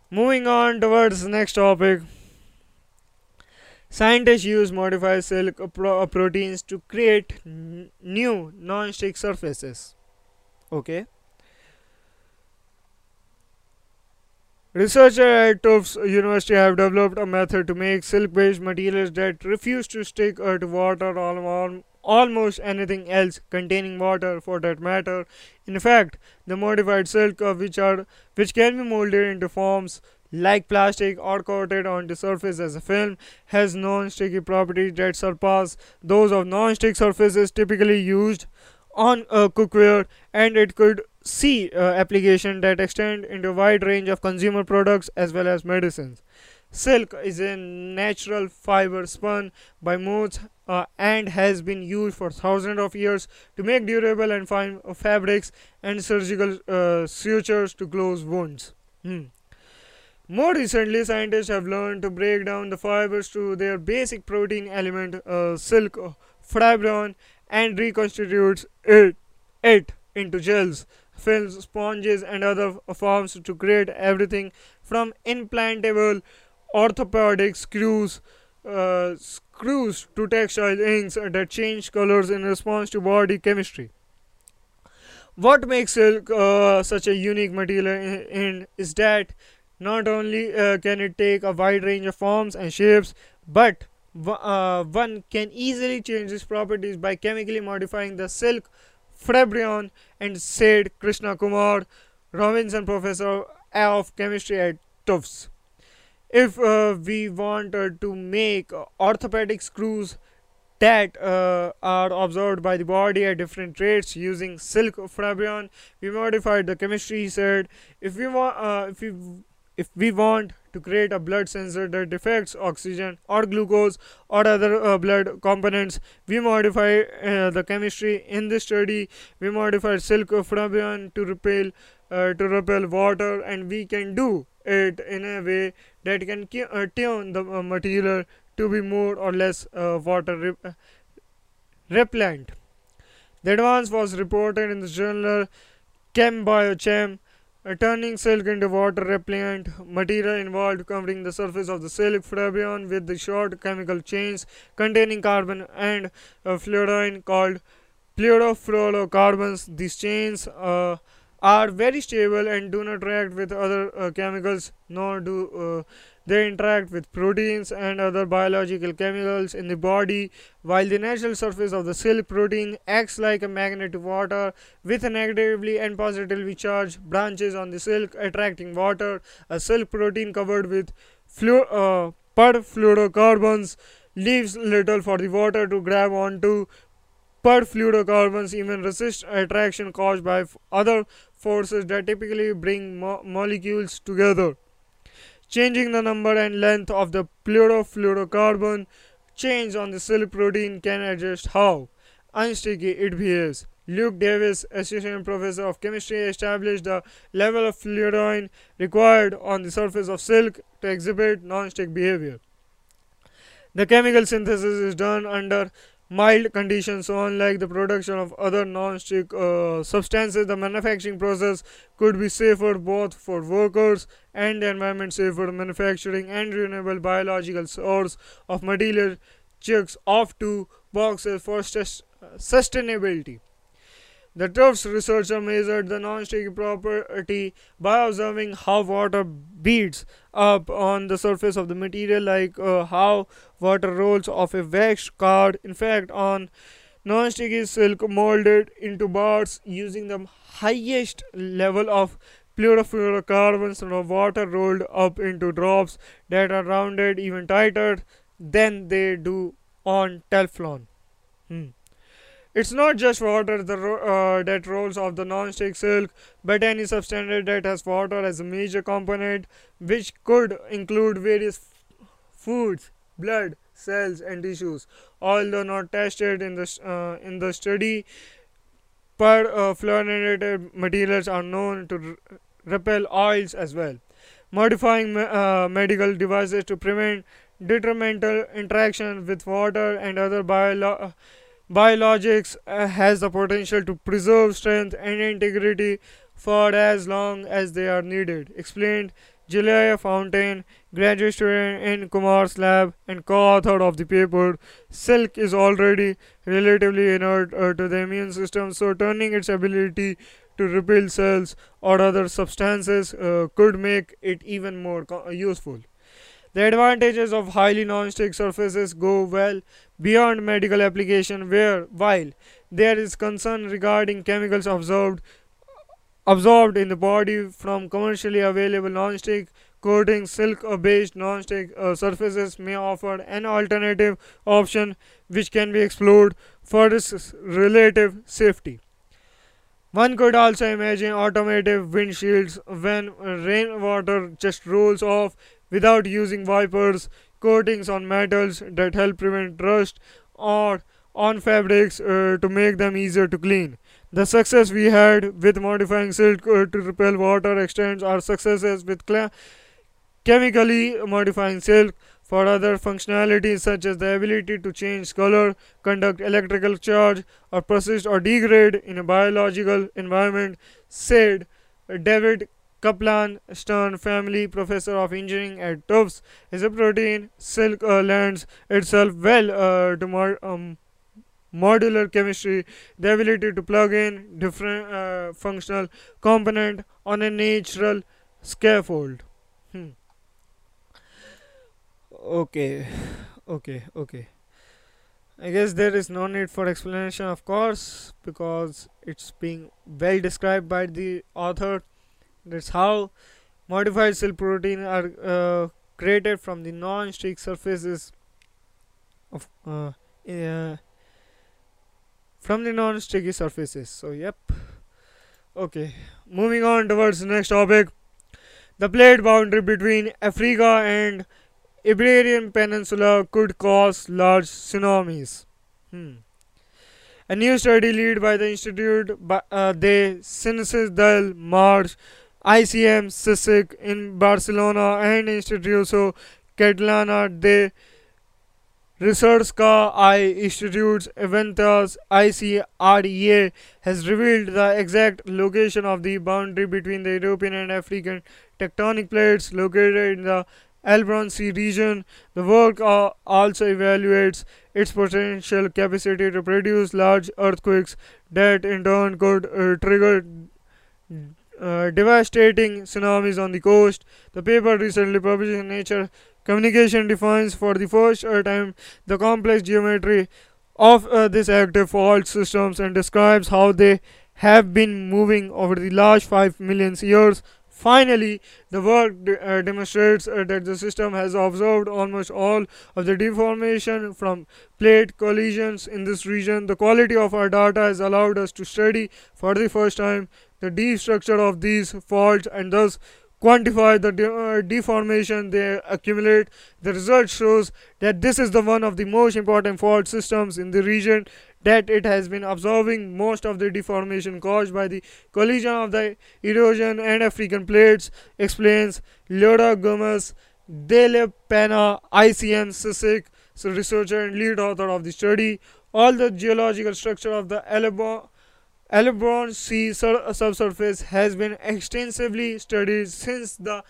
moving on towards the next topic. Scientists use modified silk proteins to create new non-stick surfaces. Okay. Researchers at Tufts University have developed a method to make silk-based materials that refuse to stick to water or almost anything else containing water, for that matter. In fact, the modified silk, which can be molded into forms like plastic or coated on the surface as a film, has non-sticky properties that surpass those of non-stick surfaces typically used on cookware, and it could see application that extend into a wide range of consumer products as well as medicines. Silk is a natural fiber spun by moths and has been used for thousands of years to make durable and fine fabrics and surgical sutures to close wounds. More recently, scientists have learned to break down the fibers to their basic protein element, silk fibrin, and reconstitutes it into gels, films, sponges, and other forms to create everything from implantable orthopedic screws screws to textile inks that change colors in response to body chemistry. What makes silk such a unique material is that not only can it take a wide range of forms and shapes, but one can easily change its properties by chemically modifying the silk. Fabrion and said Krishna Kumar Robinson, professor of chemistry at Tufts. If we wanted to make orthopedic screws that are observed by the body at different rates using silk fabrion, we modified the chemistry, he said. If we want, if we want to create a blood sensor that detects oxygen or glucose or other blood components, we modify the chemistry. In this study, we modify silk fabrion to repel water, and we can do it in a way that can tune the material to be more or less water repellent. The advance was reported in the journal Chem Biochem. Turning silk into water repellent material involved covering the surface of the silk fabrion with the short chemical chains containing carbon and fluorine called pleurofluorocarbons. These chains are very stable and do not react with other chemicals, nor do they interact with proteins and other biological chemicals in the body. While the natural surface of the silk protein acts like a magnet to water, with negatively and positively charged branches on the silk attracting water, a silk protein covered with perfluorocarbons leaves little for the water to grab onto. Perfluorocarbons even resist attraction caused by other forces that typically bring molecules together. Changing the number and length of the pleurofluorocarbon chains on the silk protein can adjust how unsticky it behaves. Luke Davis, assistant professor of chemistry, established the level of fluorine required on the surface of silk to exhibit non-stick behavior. The chemical synthesis is done under mild conditions, so unlike the production of other non-stick substances, the manufacturing process could be safer both for workers and the environment. Safer manufacturing and renewable biological source of material checks off two boxes for sustainability. The Tufts researcher measured the non-sticky property by observing how water beads up on the surface of the material, like how water rolls off a wax card. In fact, on non-sticky silk molded into bars using the highest level of pleurofluorocarbons, and water rolled up into drops that are rounded even tighter than they do on Teflon. It's not just water that rolls off the non-stick silk, but any substance that has water as a major component, which could include various foods, blood, cells, and tissues. Although not tested in the study, perfluorinated materials are known to repel oils as well. Modifying medical devices to prevent detrimental interaction with water and other biologics has the potential to preserve strength and integrity for as long as they are needed, explained Julia Fountain, graduate student in Kumar's lab and co-author of the paper. Silk is already relatively inert to the immune system, so turning its ability to repel cells or other substances could make it even more useful. The advantages of highly non-stick surfaces go well beyond medical application, where while there is concern regarding chemicals absorbed in the body from commercially available non-stick coatings, silk-based non-stick surfaces may offer an alternative option which can be explored for its relative safety. One could also imagine automated windshields when rainwater just rolls off without using wipers, coatings on metals that help prevent rust, or on fabrics to make them easier to clean. The success we had with modifying silk to repel water extends our successes with chemically modifying silk for other functionalities, such as the ability to change color, conduct electrical charge, or persist or degrade in a biological environment, said David Kaplan Stern Family Professor of Engineering at Tufts, is a protein silk lends itself well to modular chemistry, the ability to plug in different functional component on a natural scaffold. Okay. I guess there is no need for explanation, of course, because it's being well described by the author. That's how modified silk protein are created from the non-stick surfaces of from the non-sticky surfaces. So yep. Okay, moving on towards the next topic. The plate boundary between Africa and Iberian Peninsula could cause large tsunamis. A new study led by the Institute de Ciencias del Mar, ICM CSIC in Barcelona and Instituto Catalana de Recerca I Institutes Eventas ICREA has revealed the exact location of the boundary between the European and African tectonic plates located in the Albron Sea region. The work also evaluates its potential capacity to produce large earthquakes that in turn could trigger devastating tsunamis on the coast. The paper, recently published in Nature Communication, defines for the first time the complex geometry of this active fault systems and describes how they have been moving over the last 5 million years. Finally, the work demonstrates that the system has observed almost all of the deformation from plate collisions in this region. The quality of our data has allowed us to study for the first time the deep structure of these faults and thus quantify the deformation they accumulate. The result shows that this is the one of the most important fault systems in the region, that it has been absorbing most of the deformation caused by the collision of the erosion and African plates, explains Laura Gomez de la Pena, ICM CSIC, so researcher and lead author of the study. All the geological structure of the Albron Sea subsurface has been extensively studied since the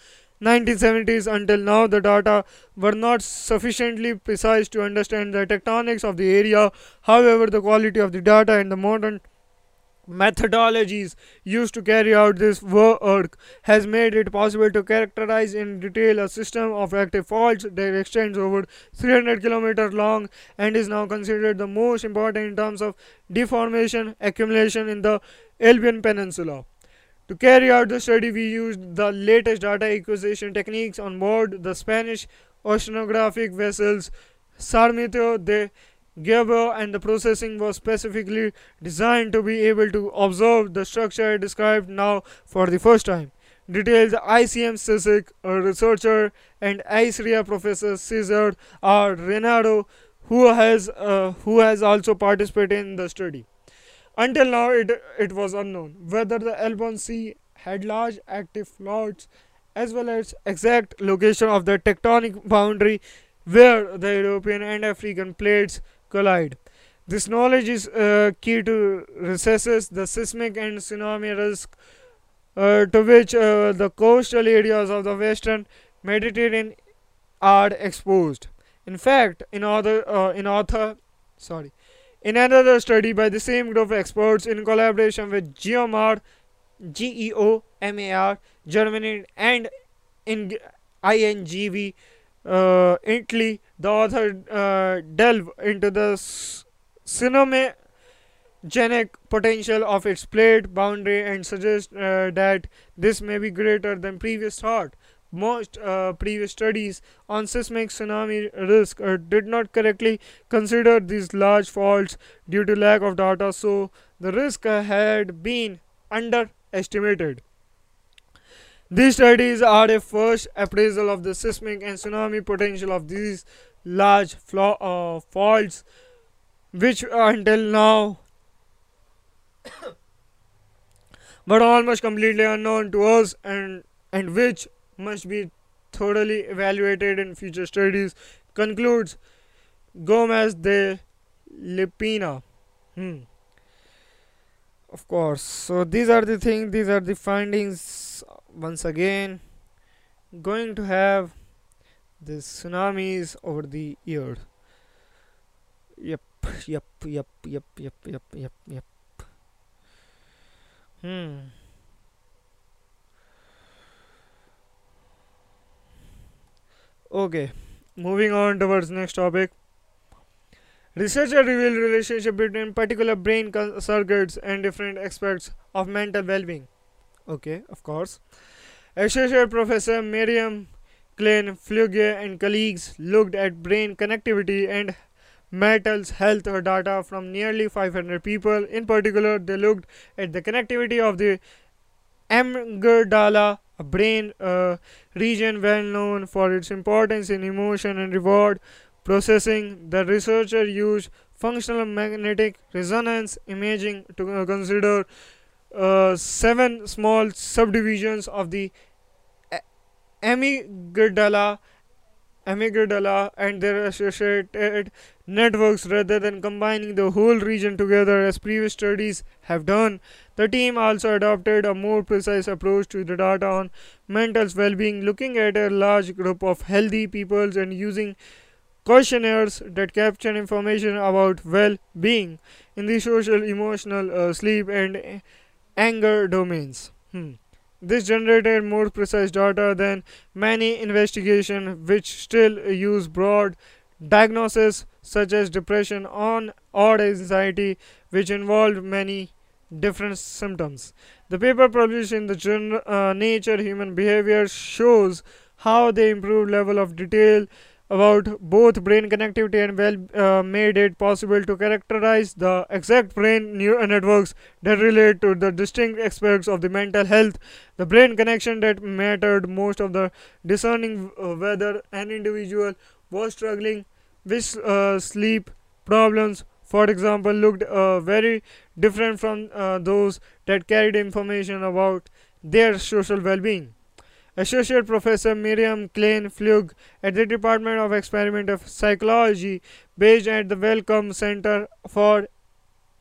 1970s until now. The data were not sufficiently precise to understand the tectonics of the area. However, the quality of the data and the modern methodologies used to carry out this work has made it possible to characterize in detail a system of active faults that extends over 300 kilometers long and is now considered the most important in terms of deformation accumulation in the Iberian Peninsula. To carry out the study, we used the latest data acquisition techniques on board the Spanish oceanographic vessels Sarmiento de Gebo, and the processing was specifically designed to be able to observe the structure described now for the first time. Details ICM CSIC researcher and ICREA professor Cesar R. Renato, who has also participated in the study. Until now, it was unknown whether the Albron Sea had large active faults as well as exact location of the tectonic boundary where the European and African plates collide. This knowledge is key to recesses the seismic and tsunami risk to which the coastal areas of the Western Mediterranean are exposed. In fact, in another study by the same group of experts in collaboration with GeoMar, GEOMAR, Germany, and INGV, Italy, the author delved into the tsunamigenic potential of its plate boundary and suggests that this may be greater than previous thought. Most previous studies on seismic tsunami risk did not correctly consider these large faults due to lack of data, so the risk had been underestimated. These studies are a first appraisal of the seismic and tsunami potential of these large faults, which until now were almost completely unknown to us and which must be thoroughly evaluated in future studies, concludes Gomez de Lipina. Of course, so these are the findings once again going to have the tsunamis over the year. Yep. Okay, moving on towards next topic. Researchers revealed relationship between particular brain circuits and different aspects of mental well-being. Okay, of course. Associate Professor Miriam Klein Flugier and colleagues looked at brain connectivity and mental health data from nearly 500 people. In particular, they looked at the connectivity of the amygdala, a brain region well known for its importance in emotion and reward processing. The researcher used functional magnetic resonance imaging to consider seven small subdivisions of the amygdala and their associated networks, rather than combining the whole region together as previous studies have done. The team also adopted a more precise approach to the data on mental well-being, looking at a large group of healthy people and using questionnaires that capture information about well-being in the social, emotional, sleep and anger domains. This generated more precise data than many investigations, which still use broad diagnoses such as depression or anxiety, which involved many different symptoms. The paper published in the journal Nature Human Behavior shows how the improved level of detail about both brain connectivity and made it possible to characterize the exact brain networks that relate to the distinct aspects of the mental health. The brain connection that mattered most of the discerning whether an individual was struggling with sleep problems, for example, looked very different from those that carried information about their social well-being. Associate Professor Miriam Klein Flug at the Department of Experimental Psychology based at the Wellcome Center for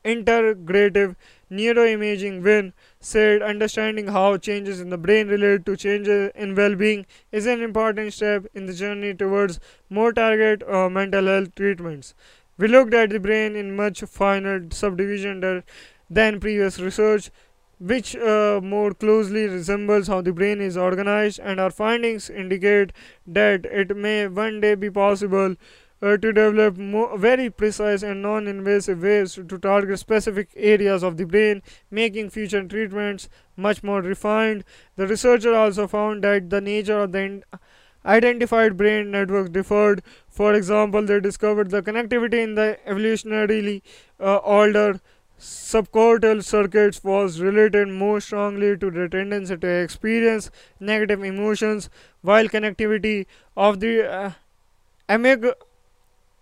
Integrative Neuroimaging, WIN, said understanding how changes in the brain relate to changes in well-being is an important step in the journey towards more targeted mental health treatments. We looked at the brain in much finer subdivision than previous research, which more closely resembles how the brain is organized, and our findings indicate that it may one day be possible to develop very precise and non-invasive ways to target specific areas of the brain, making future treatments much more refined. The researcher also found that the nature of the identified brain networks differed. For example, they discovered the connectivity in the evolutionarily older subcortical circuits was related more strongly to the tendency to experience negative emotions, while connectivity of the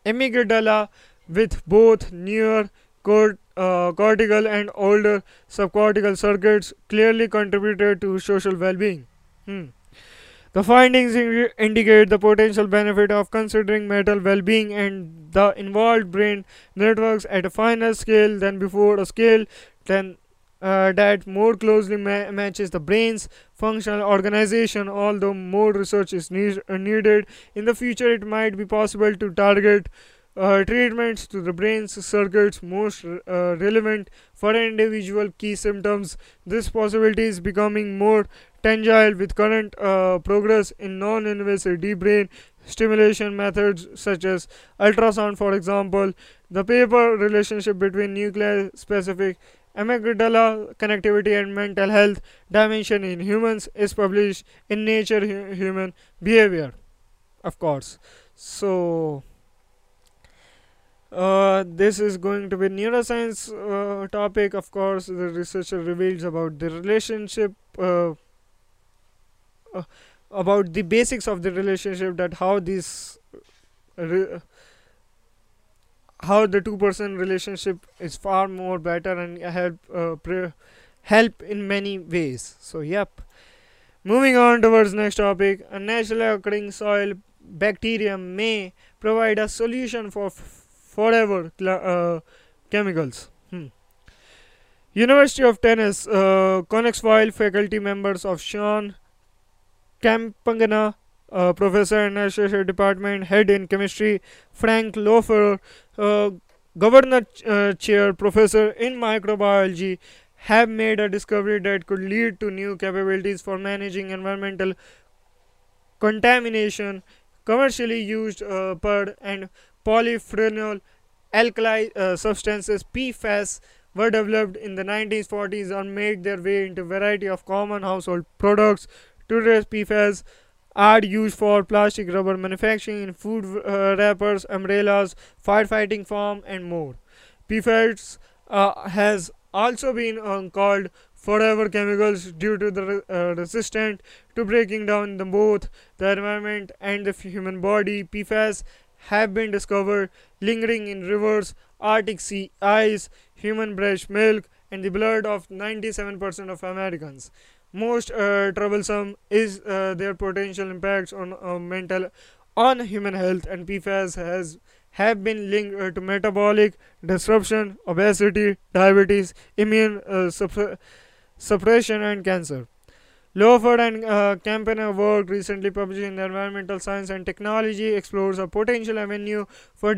amygdala with both newer cortical and older subcortical circuits clearly contributed to social well-being. The findings indicate the potential benefit of considering mental well-being and the involved brain networks at a finer scale than before, a scale that more closely matches the brain's functional organization. Although more research is needed in the future, it might be possible to target treatments to the brain's circuits most relevant for individual key symptoms. This possibility is becoming more tangible with current progress in non-invasive deep brain stimulation methods such as ultrasound, for example. The paper relationship between nucleus-specific amygdala connectivity and mental health dimension in humans is published in Nature Human Behavior, of course. So this is going to be neuroscience topic, of course. The researcher reveals about the relationship about the basics of the relationship, that how this how the two-person relationship is far more better and help in many ways. So yep, moving on towards next topic. A naturally occurring soil bacteria may provide a solution for forever chemicals. University of Tennessee Knoxville faculty members of Sean Campangana, professor in Agriculture Department, head in chemistry. Frank Loeffler, governor chair, professor in microbiology, have made a discovery that could lead to new capabilities for managing environmental contamination. Commercially used PUD and polyphenol alkali substances PFAS were developed in the 1940s and made their way into a variety of common household products. Today's PFAS are used for plastic rubber manufacturing, in food wrappers, umbrellas, firefighting foam, and more. PFAS has also been called forever chemicals due to the resistant to breaking down the both the environment and the human body. PFAS have been discovered lingering in rivers, Arctic sea ice, human breast milk, and the blood of 97% of Americans. Most troublesome is their potential impacts on human health, and PFAS have been linked to metabolic disruption, obesity, diabetes, immune suppression, and cancer. Loeffler and Campana work recently published in the Environmental Science and Technology explores a potential avenue for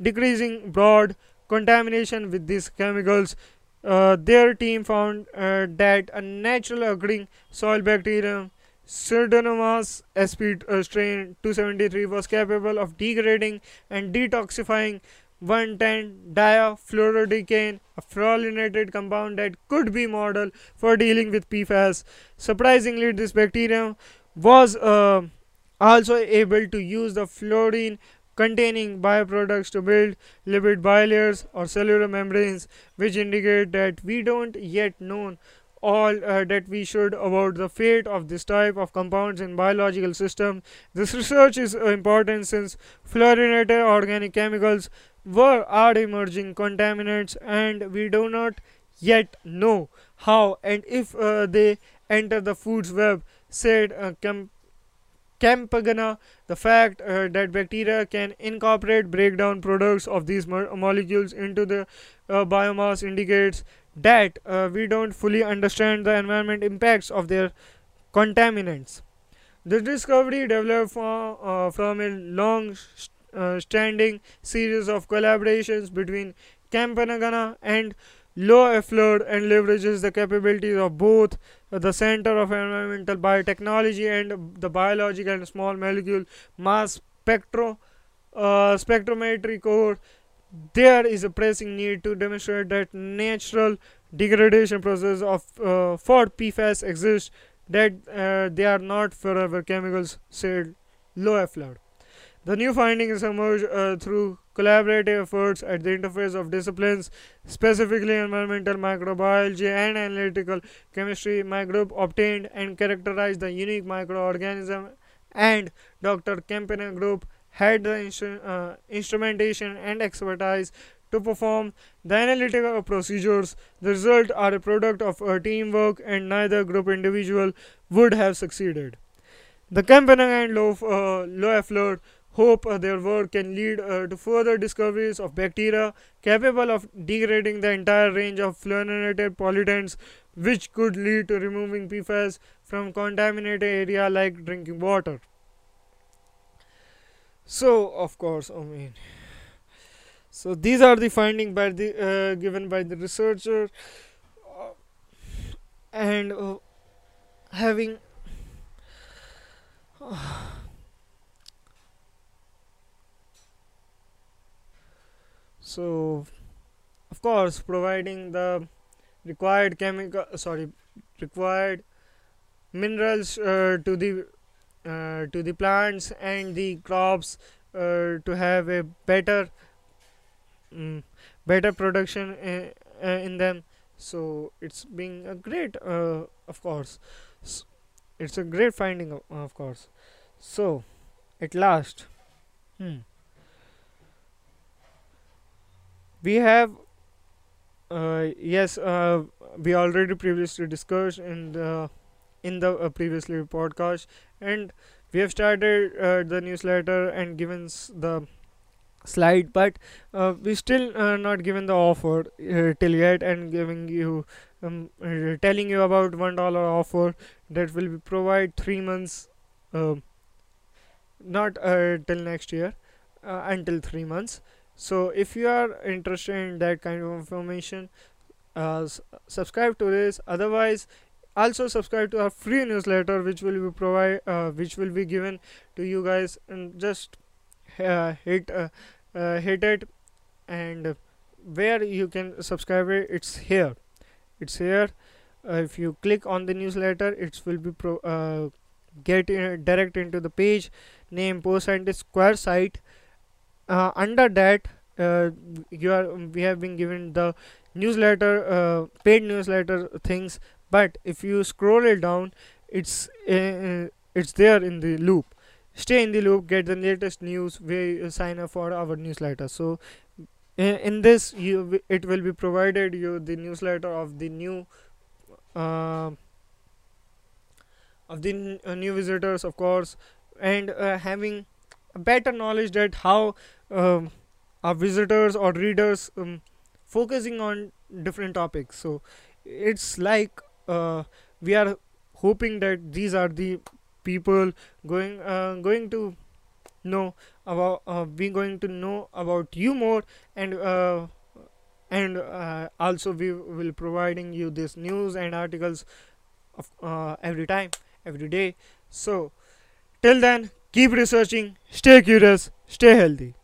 decreasing broad contamination with these chemicals. Their team found that a natural occurring soil bacterium, Pseudomonas sp strain 273, was capable of degrading and detoxifying 110 diafluorodecane, a fluorinated compound that could be model for dealing with PFAS. Surprisingly, this bacterium was also able to use the fluorine containing byproducts to build lipid bilayers or cellular membranes, which indicate that we don't yet know all that we should about the fate of this type of compounds in biological system. This research is important since fluorinated organic chemicals are emerging contaminants, and we do not yet know how and if they enter the food's web, said Campagna. The fact that bacteria can incorporate breakdown products of these molecules into the biomass indicates that we don't fully understand the environment impacts of their contaminants. The discovery developed from a long standing series of collaborations between Campagna and Loeffler and leverages the capabilities of both the Center of Environmental Biotechnology and the Biological and Small Molecule Mass Spectrometry Core. There is a pressing need to demonstrate that natural degradation process for PFAS exists, that they are not forever chemicals, said Loeffler. The new findings emerged through collaborative efforts at the interface of disciplines, specifically environmental microbiology and analytical chemistry. My group obtained and characterized the unique microorganism, and Dr. Kempner group had the instrumentation and expertise to perform the analytical procedures. The results are a product of teamwork, and neither group individual would have succeeded. The Kempner and Loeffler hope their work can lead to further discoveries of bacteria capable of degrading the entire range of fluorinated pollutants, which could lead to removing PFAS from contaminated area like drinking water. So, of course, I mean, so these are the findings by the given by the researcher, and having. So, of course, providing the required required minerals to the plants and the crops to have a better production in them. So it's being a great, of course, it's a great finding, of course. So at last, we have we already previously discussed in the previously podcast, and we have started the newsletter and given the slide, but we still not given the offer till yet, and giving you telling you about $1 offer that will be provide 3 months, not till next year, until 3 months. So if you are interested in that kind of information, subscribe to this. Otherwise, also subscribe to our free newsletter, which will be given to you guys, and just hit it, and where you can subscribe it, it's here. If you click on the newsletter, it will be direct into the page name PostScientist Square site. Under that, we have been given the newsletter, paid newsletter things. But if you scroll it down, it's there in the loop. Stay in the loop, get the latest news. We sign up for our newsletter. So in this, it will be provided you the newsletter of the new new visitors, of course, and having a better knowledge that how our visitors or readers focusing on different topics. So it's like, we are hoping that these are the people going to know about you more, and also we will providing you this news and articles of, every day. So till then, keep researching, stay curious, stay healthy.